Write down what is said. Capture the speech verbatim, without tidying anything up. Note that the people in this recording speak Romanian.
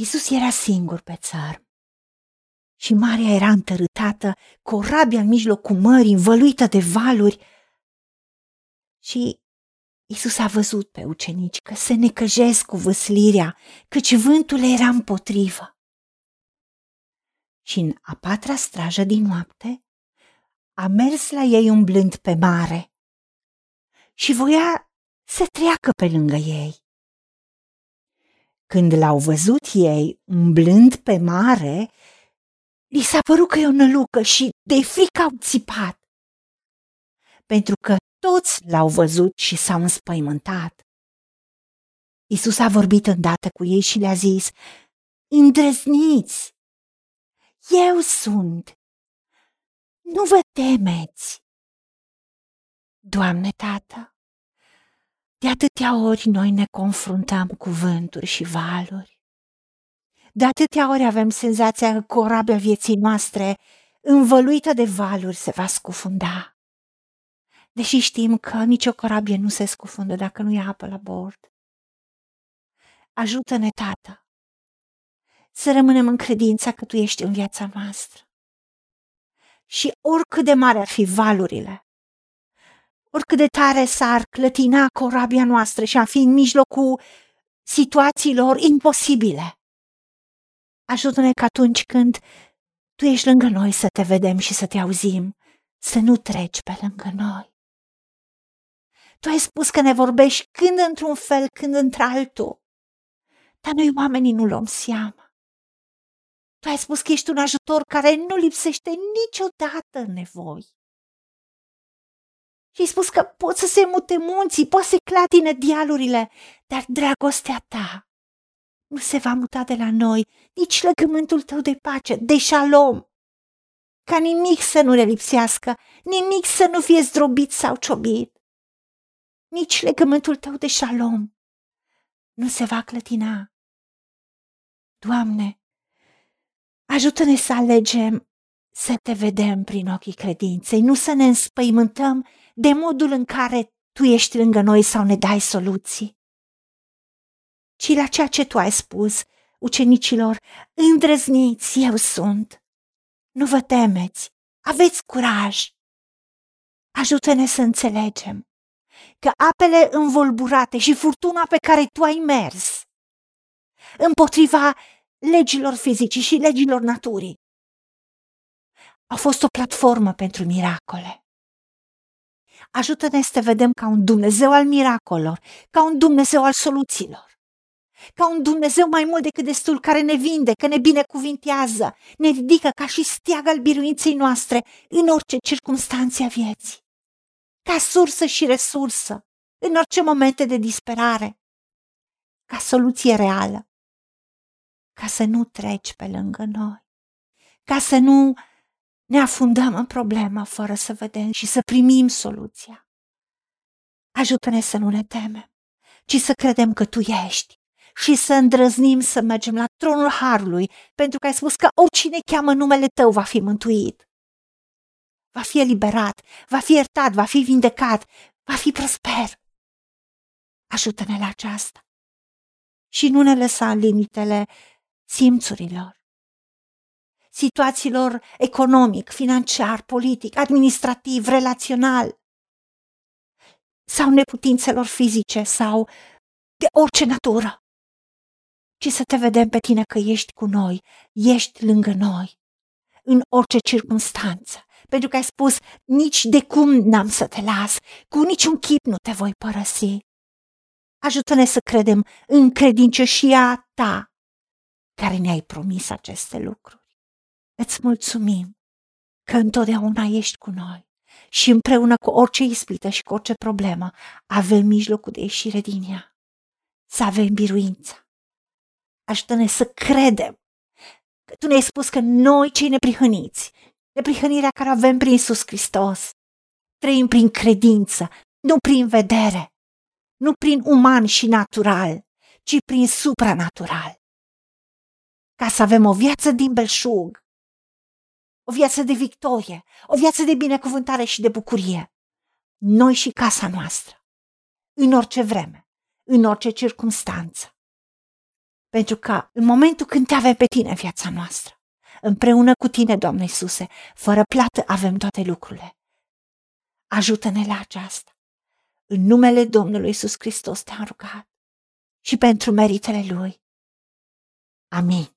Iisus era singur pe țărm și marea era întărâtată, corabia în mijlocul mării, învăluită de valuri. Și Iisus a văzut pe ucenici că se necăjesc cu văslirea, căci vântul era împotrivă. Și în a patra strajă din noapte a mers la ei umblând pe mare și voia să treacă pe lângă ei. Când l-au văzut ei umblând pe mare, li s-a părut că e o nălucă și de frică au țipat, pentru că toți l-au văzut și s-au înspăimântat. Iisus a vorbit îndată cu ei și le-a zis: îndrăzniți! Eu sunt! Nu vă temeți! Doamne, Tată, de atâtea ori noi ne confruntăm cu vânturi și valuri. De atâtea ori avem senzația că corabia vieții noastre, învăluită de valuri, se va scufunda. Deși știm că nicio corabie nu se scufundă dacă nu e apă la bord. Ajută-ne, Tată, să rămânem în credința că Tu ești în viața noastră. Și oricât de mari ar fi valurile, oricât de tare s-ar clătina corabia noastră și am fi în mijlocul situațiilor imposibile, ajută-ne că atunci când Tu ești lângă noi să Te vedem și să Te auzim, să nu treci pe lângă noi. Tu ai spus că ne vorbești când într-un fel, când într-altul, dar noi oamenii nu luăm seama. Tu ai spus că ești un ajutor care nu lipsește niciodată în nevoi. Și ai spus că poți să se mute munții, poți să clatine dealurile, dar dragostea Ta nu se va muta de la noi, nici legământul Tău de pace, de șalom, ca nimic să nu ne lipsească, nimic să nu fie zdrobit sau ciobit. Nici legământul Tău de șalom nu se va clătina. Doamne, ajută-ne să alegem să Te vedem prin ochii credinței, nu să ne înspăimântăm de modul în care Tu ești lângă noi sau ne dai soluții, ci la ceea ce Tu ai spus ucenicilor: îndrăzniți, eu sunt, nu vă temeți, aveți curaj. Ajută-ne să înțelegem că apele învolburate și furtuna pe care Tu ai mers împotriva legilor fizicii și legilor naturii au fost o platformă pentru miracole. Ajută-ne să Te vedem ca un Dumnezeu al miracolelor, ca un Dumnezeu al soluțiilor, ca un Dumnezeu mai mult decât destul, care ne vindecă, ne binecuvintează, ne ridică ca și steag al biruinței noastre în orice circunstanțe a vieții, ca sursă și resursă în orice momente de disperare, ca soluție reală, ca să nu treci pe lângă noi, ca să nu ne afundăm în problemă fără să vedem și să primim soluția. Ajută-ne să nu ne temem, ci să credem că Tu ești și să îndrăznim să mergem la tronul Harului, pentru că ai spus că oricine cheamă numele Tău va fi mântuit, va fi eliberat, va fi iertat, va fi vindecat, va fi prosper. Ajută-ne la aceasta și nu ne lăsa în limitele simțurilor, situațiilor economic, financiar, politic, administrativ, relațional sau neputințelor fizice sau de orice natură, ci să Te vedem pe Tine că ești cu noi, ești lângă noi în orice circunstanță, pentru că ai spus: nici de cum n-am să Te las, cu niciun chip nu Te voi părăsi. Ajută-ne să credem în credincioșia Ta care ne-ai promis aceste lucruri. Îți mulțumim că întotdeauna ești cu noi și împreună cu orice ispită și cu orice problemă avem mijlocul de ieșire din ea, să avem biruința. Ajută-ne să credem că Tu ne-ai spus că noi, cei neprihăniți, neprihănirea care avem prin Iisus Hristos, trăim prin credință, nu prin vedere, nu prin uman și natural, ci prin supranatural. Ca să avem o viață din belșug, o viață de victorie, o viață de binecuvântare și de bucurie, noi și casa noastră, în orice vreme, în orice circunstanță. Pentru că în momentul când te avem pe tine în viața noastră, împreună cu tine, Doamne Iisuse, fără plată avem toate lucrurile. Ajută-ne la aceasta. În numele Domnului Iisus Hristos te-am rugat și pentru meritele Lui. Amin.